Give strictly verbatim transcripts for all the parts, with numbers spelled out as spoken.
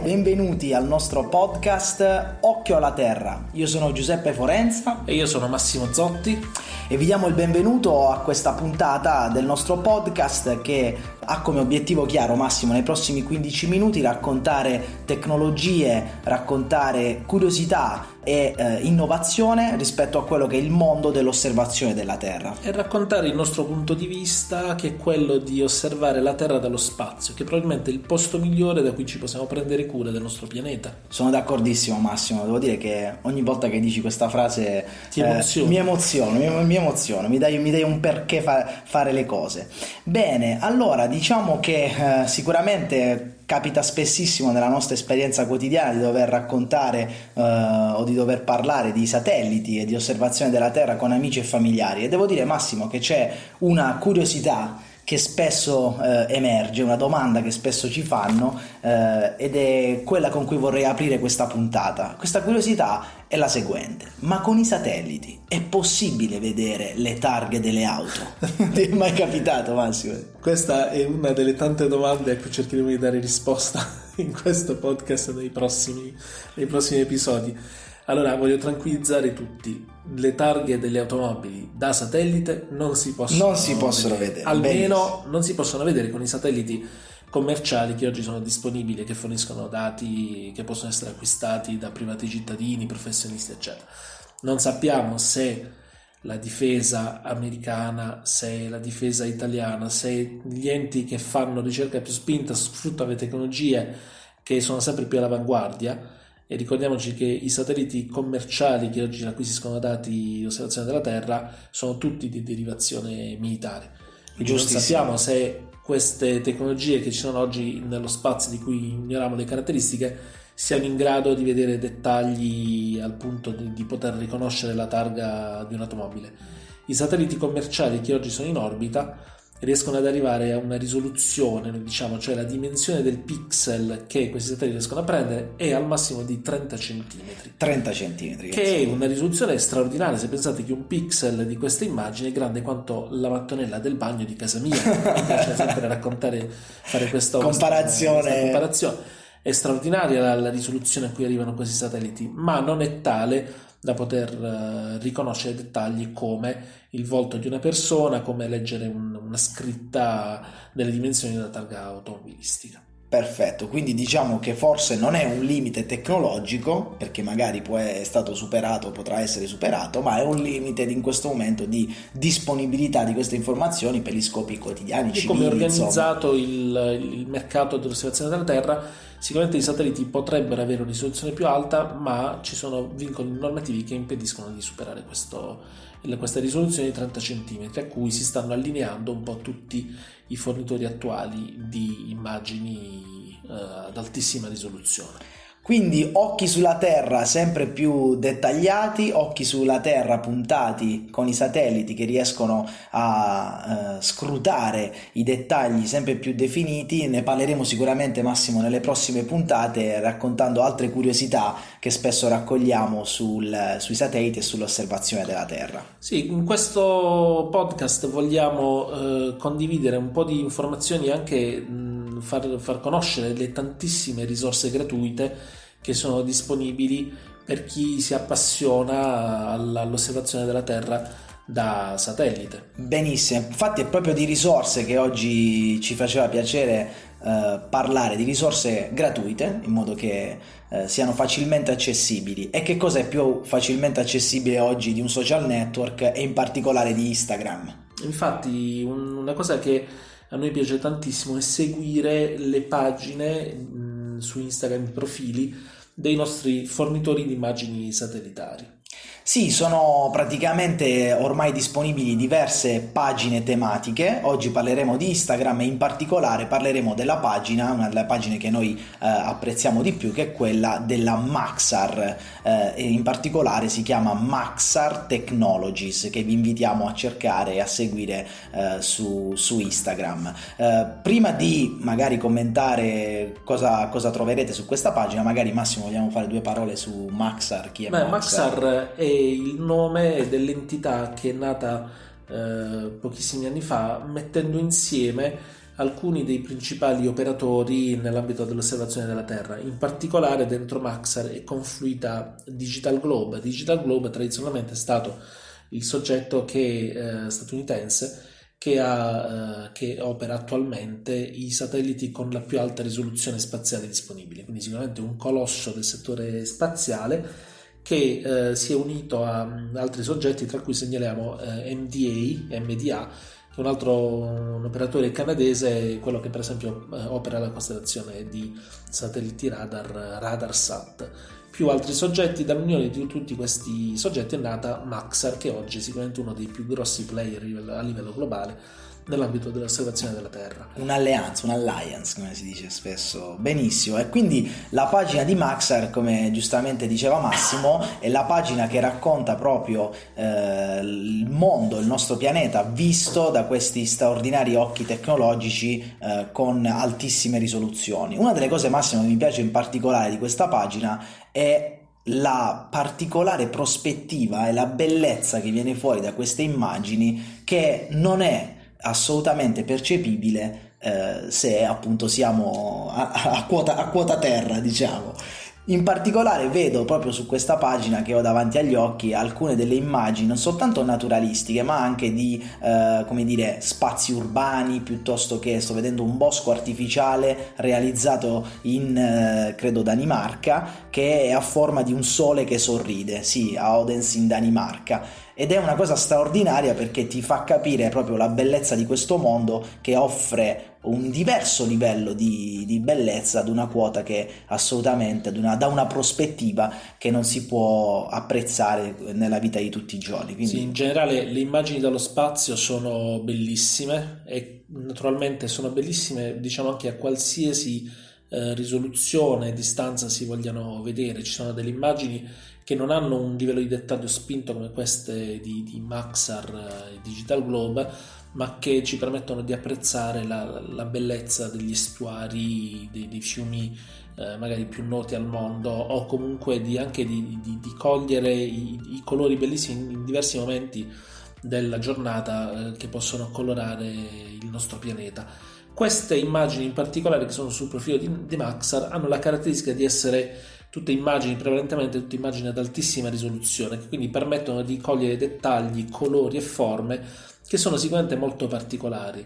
Benvenuti al nostro podcast Occhio alla Terra. Io sono Giuseppe Forenza e io sono Massimo Zotti e vi diamo il benvenuto a questa puntata del nostro podcast che ha come obiettivo chiaro, Massimo, nei prossimi quindici minuti raccontare tecnologie, raccontare curiosità e eh, innovazione rispetto a quello che è il mondo dell'osservazione della Terra e raccontare il nostro punto di vista, che è quello di osservare la Terra dallo spazio, che è probabilmente il posto migliore da cui ci possiamo prendere cura del nostro pianeta. Sono d'accordissimo, Massimo, devo dire che ogni volta che dici questa frase Ti emoziono. Eh, mi emoziono mi, mi emoziono mi dai, mi dai un perché fa, fare le cose bene. Allora, diciamo che eh, sicuramente capita spessissimo nella nostra esperienza quotidiana di dover raccontare eh, o di dover parlare di satelliti e di osservazione della Terra con amici e familiari, e devo dire, Massimo, che c'è una curiosità che spesso eh, emerge, una domanda che spesso ci fanno eh, ed è quella con cui vorrei aprire questa puntata. Questa curiosità è la seguente: ma con i satelliti è possibile vedere le targhe delle auto? Ti è mai capitato, Massimo? Questa è una delle tante domande a cui cercheremo di dare risposta in questo podcast nei prossimi, nei prossimi episodi. Allora, voglio tranquillizzare tutti: le targhe delle automobili da satellite non si possono, non si possono vedere, vedere. Almeno benissimo. Non si possono vedere con i satelliti commerciali che oggi sono disponibili, che forniscono dati che possono essere acquistati da privati cittadini, professionisti, eccetera. Non sappiamo se la difesa americana, se la difesa italiana, se gli enti che fanno ricerca più spinta sfruttano le tecnologie che sono sempre più all'avanguardia. E ricordiamoci che i satelliti commerciali che oggi acquisiscono dati di osservazione della Terra sono tutti di derivazione militare. Quindi non sappiamo se queste tecnologie che ci sono oggi nello spazio, di cui ignoriamo le caratteristiche, siamo in grado di vedere dettagli al punto di, di poter riconoscere la targa di un'automobile. I satelliti commerciali che oggi sono in orbita riescono ad arrivare a una risoluzione, diciamo, cioè la dimensione del pixel che questi satelliti riescono a prendere è al massimo di trenta centimetri. trenta centimetri. Che è una risoluzione straordinaria, se pensate che un pixel di questa immagine è grande quanto la mattonella del bagno di casa mia. Mi piace sempre raccontare, fare questa comparazione. Questa, questa comparazione. È straordinaria la, la risoluzione a cui arrivano questi satelliti, ma non è tale da poter uh, riconoscere dettagli come il volto di una persona, come leggere un, una scritta delle dimensioni della targa automobilistica. Perfetto, quindi diciamo che forse non è un limite tecnologico, perché magari può è stato superato, potrà essere superato, ma è un limite in questo momento di disponibilità di queste informazioni per gli scopi quotidiani. E civili, come è organizzato il, il mercato dell'osservazione della Terra, sicuramente i satelliti potrebbero avere una risoluzione più alta, ma ci sono vincoli normativi che impediscono di superare questo, questa risoluzione di trenta centimetri, a cui si stanno allineando un po' tutti i fornitori attuali di immagini eh, ad altissima risoluzione. Quindi occhi sulla Terra sempre più dettagliati, occhi sulla Terra puntati con i satelliti che riescono a eh, scrutare i dettagli sempre più definiti. Ne parleremo sicuramente, Massimo, nelle prossime puntate, raccontando altre curiosità che spesso raccogliamo sul, sui satelliti e sull'osservazione della Terra. Sì, in questo podcast vogliamo eh, condividere un po' di informazioni, anche mh, Far, far conoscere le tantissime risorse gratuite che sono disponibili per chi si appassiona all'osservazione della Terra da satellite. Benissimo, infatti è proprio di risorse che oggi ci faceva piacere eh, parlare, di risorse gratuite, in modo che eh, siano facilmente accessibili. E che cosa è più facilmente accessibile oggi di un social network, e in particolare di Instagram? Infatti un, una cosa che a noi piace tantissimo è seguire le pagine mh, su Instagram, i profili dei nostri fornitori di immagini satellitari. Sì, sono praticamente ormai disponibili diverse pagine tematiche. Oggi parleremo di Instagram e in particolare parleremo della pagina, una delle pagine che noi eh, apprezziamo di più, che è quella della Maxar, eh, e in particolare si chiama Maxar Technologies, che vi invitiamo a cercare e a seguire eh, su, su Instagram. Eh, prima di magari commentare cosa, cosa troverete su questa pagina, magari, Massimo, vogliamo fare due parole su Maxar. Chi è Beh, Maxar? Maxar è il nome dell'entità che è nata eh, pochissimi anni fa, mettendo insieme alcuni dei principali operatori nell'ambito dell'osservazione della Terra. In particolare dentro Maxar è confluita Digital Globe. Digital Globe tradizionalmente è stato il soggetto che, eh, statunitense che, ha, eh, che opera attualmente i satelliti con la più alta risoluzione spaziale disponibile, quindi sicuramente un colosso del settore spaziale che eh, si è unito a m, altri soggetti, tra cui segnaliamo eh, M D A, M D A, che è un altro un operatore canadese, quello che per esempio eh, opera la costellazione di satelliti radar Radarsat. Più altri soggetti. Dall'unione di tutti questi soggetti è nata Maxar, che oggi è sicuramente uno dei più grossi player a livello globale nell'ambito dell'osservazione della Terra. Un'alleanza, un'alliance, come si dice spesso. Benissimo, e quindi la pagina di Maxar, come giustamente diceva Massimo, è la pagina che racconta proprio eh, il mondo, il nostro pianeta, visto da questi straordinari occhi tecnologici eh, con altissime risoluzioni. Una delle cose, Massimo, che mi piace in particolare di questa pagina è la particolare prospettiva e la bellezza che viene fuori da queste immagini, che non è assolutamente percepibile eh, se appunto siamo a, a, quota, a quota terra, diciamo. In particolare vedo proprio su questa pagina che ho davanti agli occhi alcune delle immagini non soltanto naturalistiche, ma anche di eh, come dire spazi urbani, piuttosto che sto vedendo un bosco artificiale realizzato in eh, credo Danimarca, che è a forma di un sole che sorride, sì, a Odense in Danimarca. Ed è una cosa straordinaria perché ti fa capire proprio la bellezza di questo mondo, che offre un diverso livello di, di bellezza ad una quota che assolutamente, ad una, da una prospettiva che non si può apprezzare nella vita di tutti i giorni. Quindi... Sì, in generale le immagini dallo spazio sono bellissime e naturalmente sono bellissime, diciamo, anche a qualsiasi eh, risoluzione, distanza si vogliano vedere. Ci sono delle immagini che non hanno un livello di dettaglio spinto come queste di, di Maxar e Digital Globe, ma che ci permettono di apprezzare la, la bellezza degli estuari, dei, dei fiumi eh, magari più noti al mondo, o comunque di, anche di, di, di cogliere i, i colori bellissimi in diversi momenti della giornata eh, che possono colorare il nostro pianeta. Queste immagini in particolare, che sono sul profilo di, di Maxar, hanno la caratteristica di essere tutte immagini, prevalentemente tutte immagini ad altissima risoluzione, che quindi permettono di cogliere dettagli, colori e forme che sono sicuramente molto particolari.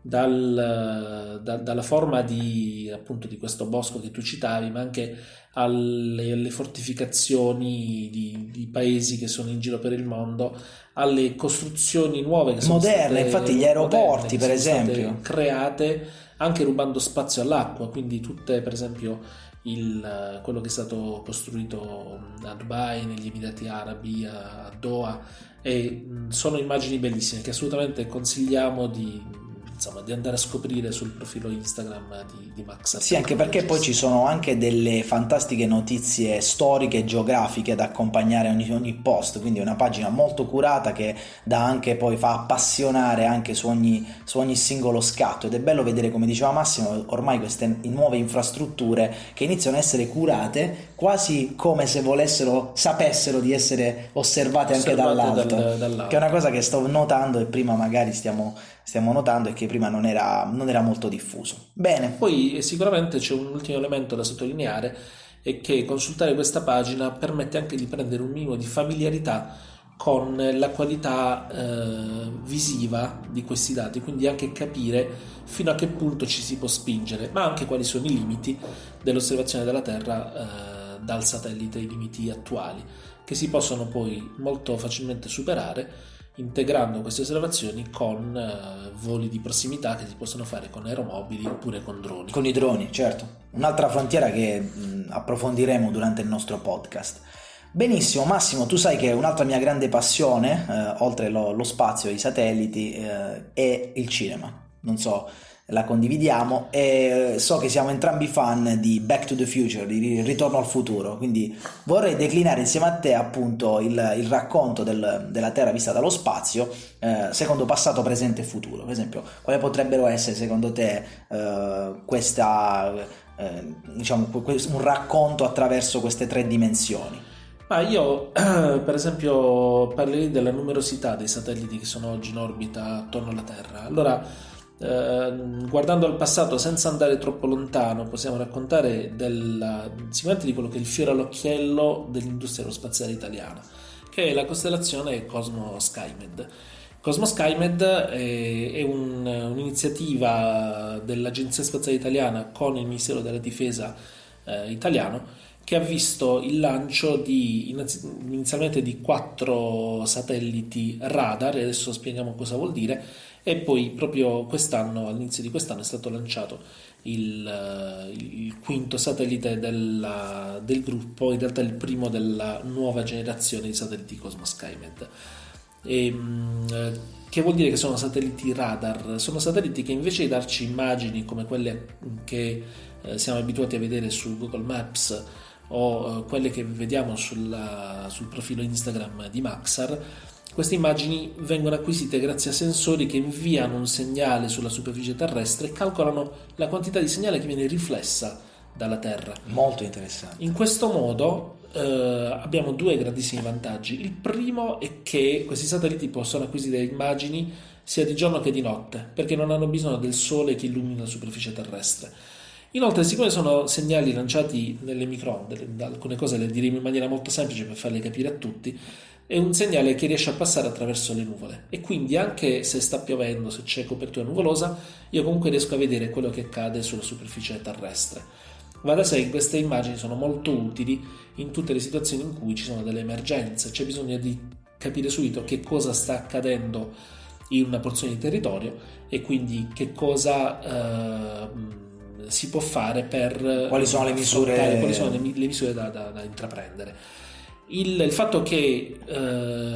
Dal, da, dalla forma di, appunto, di questo bosco che tu citavi, ma anche alle, alle fortificazioni di, di paesi che sono in giro per il mondo, alle costruzioni nuove che sono moderne, state, infatti gli aeroporti moderne, per esempio, create anche rubando spazio all'acqua, quindi tutte, per esempio, il, quello che è stato costruito a Dubai, negli Emirati Arabi, a Doha, e sono immagini bellissime che assolutamente consigliamo di insomma di andare a scoprire sul profilo Instagram di, di Maxar. Sì, anche perché poi ci sono anche delle fantastiche notizie storiche e geografiche da accompagnare ogni, ogni post, quindi è una pagina molto curata che dà anche poi fa appassionare anche su ogni, su ogni singolo scatto, ed è bello vedere, come diceva Massimo, ormai queste nuove infrastrutture che iniziano a essere curate quasi come se volessero, sapessero di essere osservate, osservate anche dall'alto, dal, dall'alto, che è una cosa che sto notando e prima magari stiamo stiamo notando e che prima non era, non era molto diffuso. Bene, poi sicuramente c'è un ultimo elemento da sottolineare, è che consultare questa pagina permette anche di prendere un minimo di familiarità con la qualità eh, visiva di questi dati, quindi anche capire fino a che punto ci si può spingere, ma anche quali sono i limiti dell'osservazione della Terra eh, dal satellite, i limiti attuali, che si possono poi molto facilmente superare integrando queste osservazioni con eh, voli di prossimità che si possono fare con aeromobili oppure con droni. Con i droni, certo. Un'altra frontiera che mh, approfondiremo durante il nostro podcast. Benissimo, Massimo, tu sai che un'altra mia grande passione, eh, oltre lo, lo spazio, i satelliti, eh, è il cinema. Non so, la condividiamo, e so che siamo entrambi fan di Back to the Future, di Ritorno al Futuro, quindi vorrei declinare insieme a te appunto il, il racconto del, della Terra vista dallo spazio eh, secondo passato, presente e futuro. Per esempio, quali potrebbero essere secondo te eh, questa eh, diciamo un racconto attraverso queste tre dimensioni? Ma io per esempio parlerei della numerosità dei satelliti che sono oggi in orbita attorno alla Terra. Allora Uh, guardando al passato senza andare troppo lontano, possiamo raccontare della, sicuramente di quello che è il fiore all'occhiello dell'industria aerospaziale italiana, che è la costellazione COSMO-SkyMed. COSMO-SkyMed è, è un, un'iniziativa dell'Agenzia Spaziale Italiana con il Ministero della Difesa eh, italiano, che ha visto il lancio di inizialmente di quattro satelliti radar, e adesso spieghiamo cosa vuol dire, e poi proprio quest'anno, all'inizio di quest'anno, è stato lanciato il, il quinto satellite della, del gruppo, in realtà il primo della nuova generazione di satelliti COSMO-SkyMed. E, che vuol dire che sono satelliti radar? Sono satelliti che invece di darci immagini come quelle che eh, siamo abituati a vedere su Google Maps o eh, quelle che vediamo sulla, sul profilo Instagram di Maxar, queste immagini vengono acquisite grazie a sensori che inviano un segnale sulla superficie terrestre e calcolano la quantità di segnale che viene riflessa dalla Terra. Molto interessante. In questo modo eh, abbiamo due grandissimi vantaggi. Il primo è che questi satelliti possono acquisire immagini sia di giorno che di notte, perché non hanno bisogno del sole che illumina la superficie terrestre. Inoltre, siccome sono segnali lanciati nelle microonde, alcune cose le diremo in maniera molto semplice per farle capire a tutti, è un segnale che riesce a passare attraverso le nuvole, e quindi anche se sta piovendo, se c'è copertura nuvolosa, io comunque riesco a vedere quello che accade sulla superficie terrestre. Va da sé che queste immagini sono molto utili in tutte le situazioni in cui ci sono delle emergenze, c'è bisogno di capire subito che cosa sta accadendo in una porzione di territorio e quindi che cosa... Eh, si può fare per quali sono le misure, quali sono le, le misure da, da, da intraprendere. Il, il fatto che eh,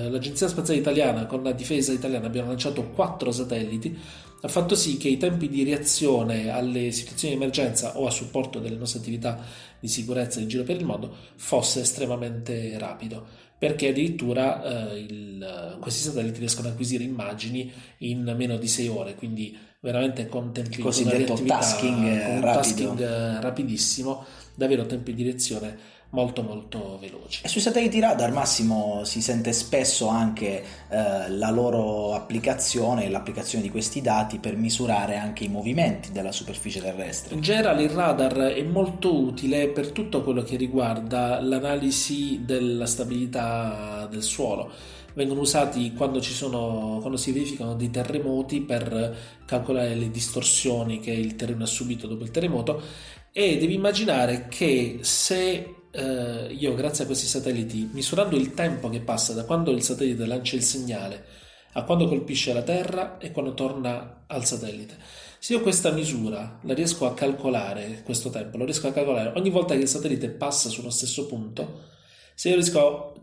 l'Agenzia Spaziale Italiana con la Difesa Italiana abbiano lanciato quattro satelliti ha fatto sì che i tempi di reazione alle situazioni di emergenza o a supporto delle nostre attività di sicurezza in giro per il mondo fosse estremamente rapido, perché addirittura eh, il, questi satelliti riescono ad acquisire immagini in meno di sei ore, quindi veramente con tempi, con attività, tasking, con un tasking rapidissimo, davvero tempi di reazione molto molto veloci. E sui satelliti radar, Massimo, si sente spesso anche eh, la loro applicazione, l'applicazione di questi dati per misurare anche i movimenti della superficie terrestre. In generale il radar è molto utile per tutto quello che riguarda l'analisi della stabilità del suolo. Vengono usati quando ci sono, quando si verificano dei terremoti, per calcolare le distorsioni che il terreno ha subito dopo il terremoto, e devi immaginare che se eh, io, grazie a questi satelliti, misurando il tempo che passa da quando il satellite lancia il segnale a quando colpisce la Terra e quando torna al satellite, se io questa misura la riesco a calcolare, questo tempo lo riesco a calcolare ogni volta che il satellite passa sullo stesso punto, se io riesco a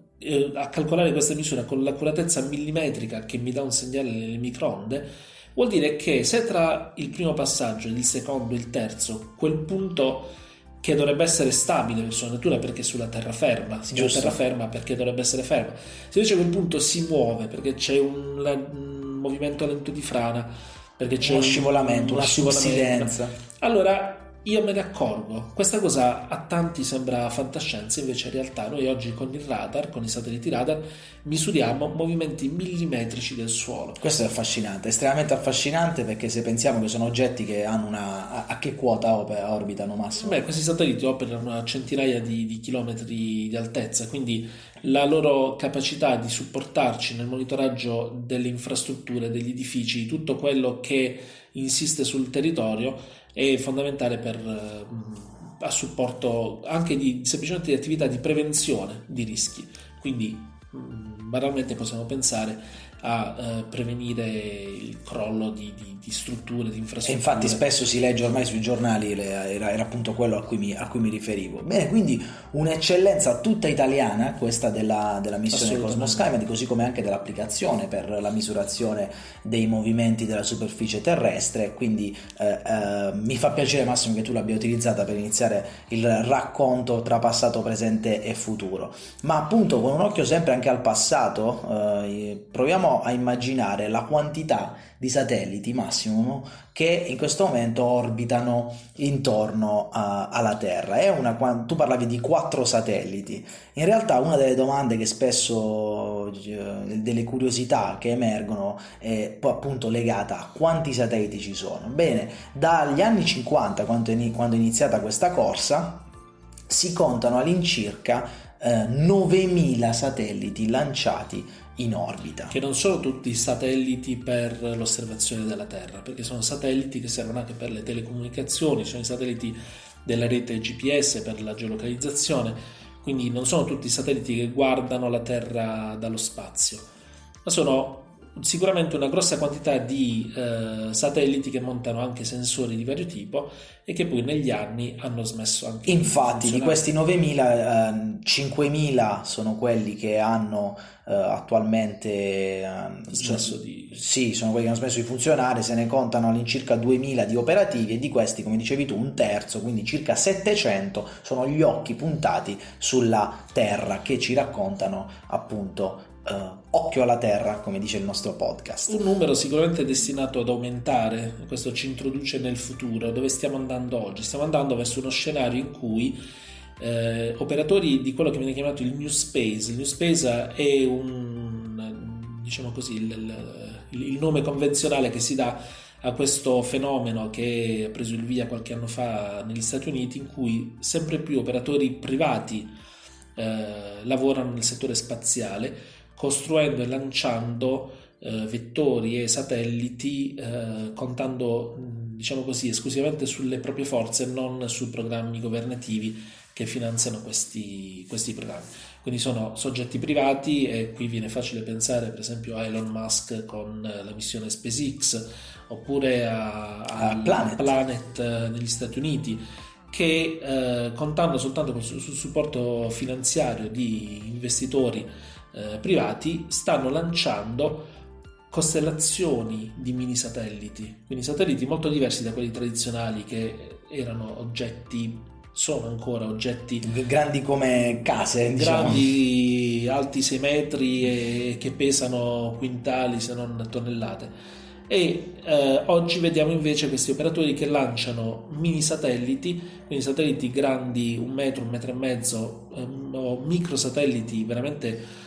a calcolare questa misura con l'accuratezza millimetrica che mi dà un segnale nelle microonde, vuol dire che se tra il primo passaggio, il secondo e il terzo, quel punto che dovrebbe essere stabile per sua natura, perché sulla terraferma, sulla terraferma perché dovrebbe essere ferma, se invece quel punto si muove perché c'è un, un movimento lento di frana, perché c'è uno scivolamento, una subsidenza, allora io me ne accorgo. Questa cosa a tanti sembra fantascienza, invece in realtà noi oggi con il radar, con i satelliti radar, misuriamo movimenti millimetrici del suolo. Questo è affascinante, estremamente affascinante, perché se pensiamo che sono oggetti che hanno una... a, a che quota orbitano, Massimo? Beh, questi satelliti operano a centinaia di, di chilometri di altezza, quindi la loro capacità di supportarci nel monitoraggio delle infrastrutture, degli edifici, tutto quello che insiste sul territorio, è fondamentale per, a supporto anche di semplicemente di attività di prevenzione di rischi. Quindi banalmente possiamo pensare a eh, prevenire il crollo di, di, di strutture, di infrastrutture. E infatti spesso si legge ormai sui giornali, le, era, era appunto quello a cui, mi, a cui mi riferivo. Bene, quindi un'eccellenza tutta italiana questa della, della missione COSMO-SkyMed, così come anche dell'applicazione per la misurazione dei movimenti della superficie terrestre, quindi eh, eh, mi fa piacere, Massimo, che tu l'abbia utilizzata per iniziare il racconto tra passato, presente e futuro. Ma appunto con un occhio sempre anche al passato eh, proviamo fino a immaginare la quantità di satelliti massimo che in questo momento orbitano intorno a, alla Terra. È una, tu parlavi di quattro satelliti. In realtà una delle domande che spesso, delle curiosità che emergono, è appunto legata a quanti satelliti ci sono. Bene, dagli anni cinquanta, quando è iniziata questa corsa, si contano all'incirca novemila satelliti lanciati in orbita, che non sono tutti satelliti per l'osservazione della Terra, perché sono satelliti che servono anche per le telecomunicazioni, sono i satelliti della rete G P S per la geolocalizzazione, quindi non sono tutti satelliti che guardano la Terra dallo spazio, ma sono sicuramente una grossa quantità di eh, satelliti che montano anche sensori di vario tipo e che poi negli anni hanno smesso anche. Infatti di, di questi novemila, eh, cinquemila sono quelli che hanno eh, attualmente eh, smesso di... sì, sono quelli che hanno smesso di funzionare, se ne contano all'incirca duemila di operativi e di questi, come dicevi tu, un terzo, quindi circa settecento sono gli occhi puntati sulla Terra che ci raccontano appunto Uh, occhio alla Terra, come dice il nostro podcast. Un numero sicuramente destinato ad aumentare, questo ci introduce nel futuro, dove stiamo andando oggi. Stiamo andando verso uno scenario in cui eh, operatori di quello che viene chiamato il New Space, il New Space è un, diciamo così, il, il, il nome convenzionale che si dà a questo fenomeno che ha preso il via qualche anno fa negli Stati Uniti, in cui sempre più operatori privati eh, lavorano nel settore spaziale, costruendo e lanciando eh, vettori e satelliti eh, contando, diciamo così, esclusivamente sulle proprie forze e non su programmi governativi che finanziano questi, questi programmi. Quindi sono soggetti privati e qui viene facile pensare per esempio a Elon Musk con la missione SpaceX, oppure a, a, a Planet, Planet eh, negli Stati Uniti, che eh, contando soltanto sul, sul supporto finanziario di investitori Eh, privati, stanno lanciando costellazioni di mini satelliti, quindi satelliti molto diversi da quelli tradizionali che erano oggetti, sono ancora oggetti grandi come case, grandi, diciamo, alti sei metri e che pesano quintali se non tonnellate. E eh, oggi vediamo invece questi operatori che lanciano mini satelliti, quindi satelliti grandi un metro, un metro e mezzo, ehm, o micro satelliti veramente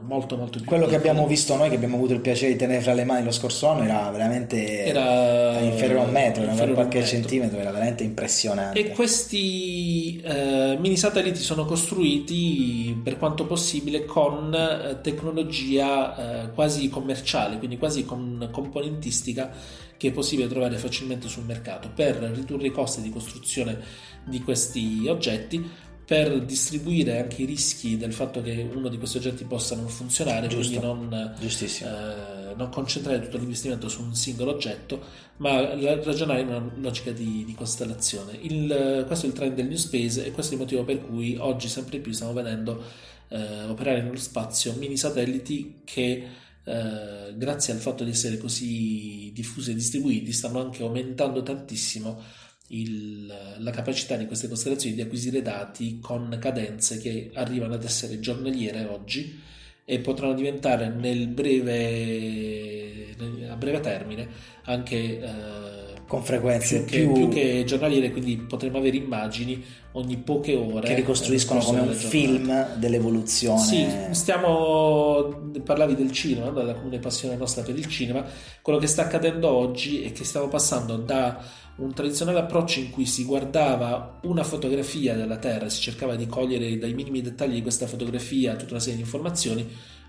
molto molto più. Quello che abbiamo visto noi, che abbiamo avuto il piacere di tenere fra le mani lo scorso anno, era veramente era inferiore a un metro, era qualche centimetro, era veramente impressionante. E questi eh, mini satelliti sono costruiti per quanto possibile con eh, tecnologia eh, quasi commerciale, quindi quasi con componentistica che è possibile trovare facilmente sul mercato, per ridurre i costi di costruzione di questi oggetti, per distribuire anche i rischi del fatto che uno di questi oggetti possa non funzionare. Giusto, quindi non, eh, non concentrare tutto l'investimento su un singolo oggetto, ma ragionare in una logica di, di costellazione. Il, questo è il trend del New Space e questo è il motivo per cui oggi sempre più stiamo vedendo eh, operare nello spazio mini satelliti che eh, grazie al fatto di essere così diffusi e distribuiti stanno anche aumentando tantissimo Il, la capacità di queste costellazioni di acquisire dati con cadenze che arrivano ad essere giornaliere oggi e potranno diventare nel breve nel, a breve termine anche eh, con frequenze più che, più... più che giornaliere, quindi potremo avere immagini ogni poche ore che ricostruiscono come un film dell'evoluzione. Sì, stiamo parlavi del cinema, della comune passione nostra per il cinema. Quello che sta accadendo oggi è che stiamo passando da un tradizionale approccio in cui si guardava una fotografia della Terra, si cercava di cogliere dai minimi dettagli di questa fotografia tutta una serie di informazioni.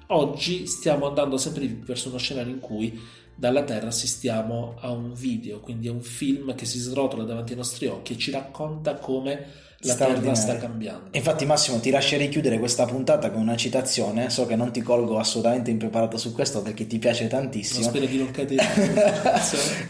Oggi stiamo andando sempre più verso uno scenario in cui dalla Terra assistiamo a un video, quindi a un film che si srotola davanti ai nostri occhi e ci racconta come la Terra sta cambiando. Infatti Massimo, ti lascerei chiudere questa puntata con una citazione. So che non ti colgo assolutamente impreparato su questo perché ti piace tantissimo, non spero di non cadere.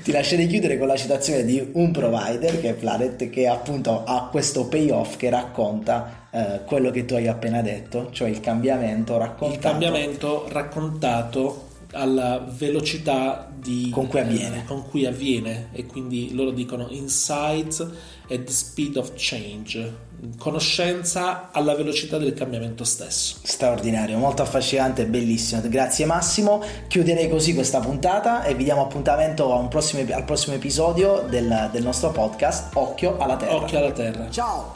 Ti lascerei chiudere con la citazione di un provider che è Planet, che appunto ha questo payoff che racconta eh, quello che tu hai appena detto, cioè il cambiamento raccontato il cambiamento raccontato alla velocità di, con cui avviene, eh, con cui avviene, e quindi loro dicono insights at the speed of change, conoscenza alla velocità del cambiamento stesso. Straordinario, molto affascinante e bellissimo. Grazie Massimo, chiuderei così questa puntata e vi diamo appuntamento a un prossimo, al prossimo episodio del, del nostro podcast Occhio alla Terra. Occhio alla Terra. Ciao.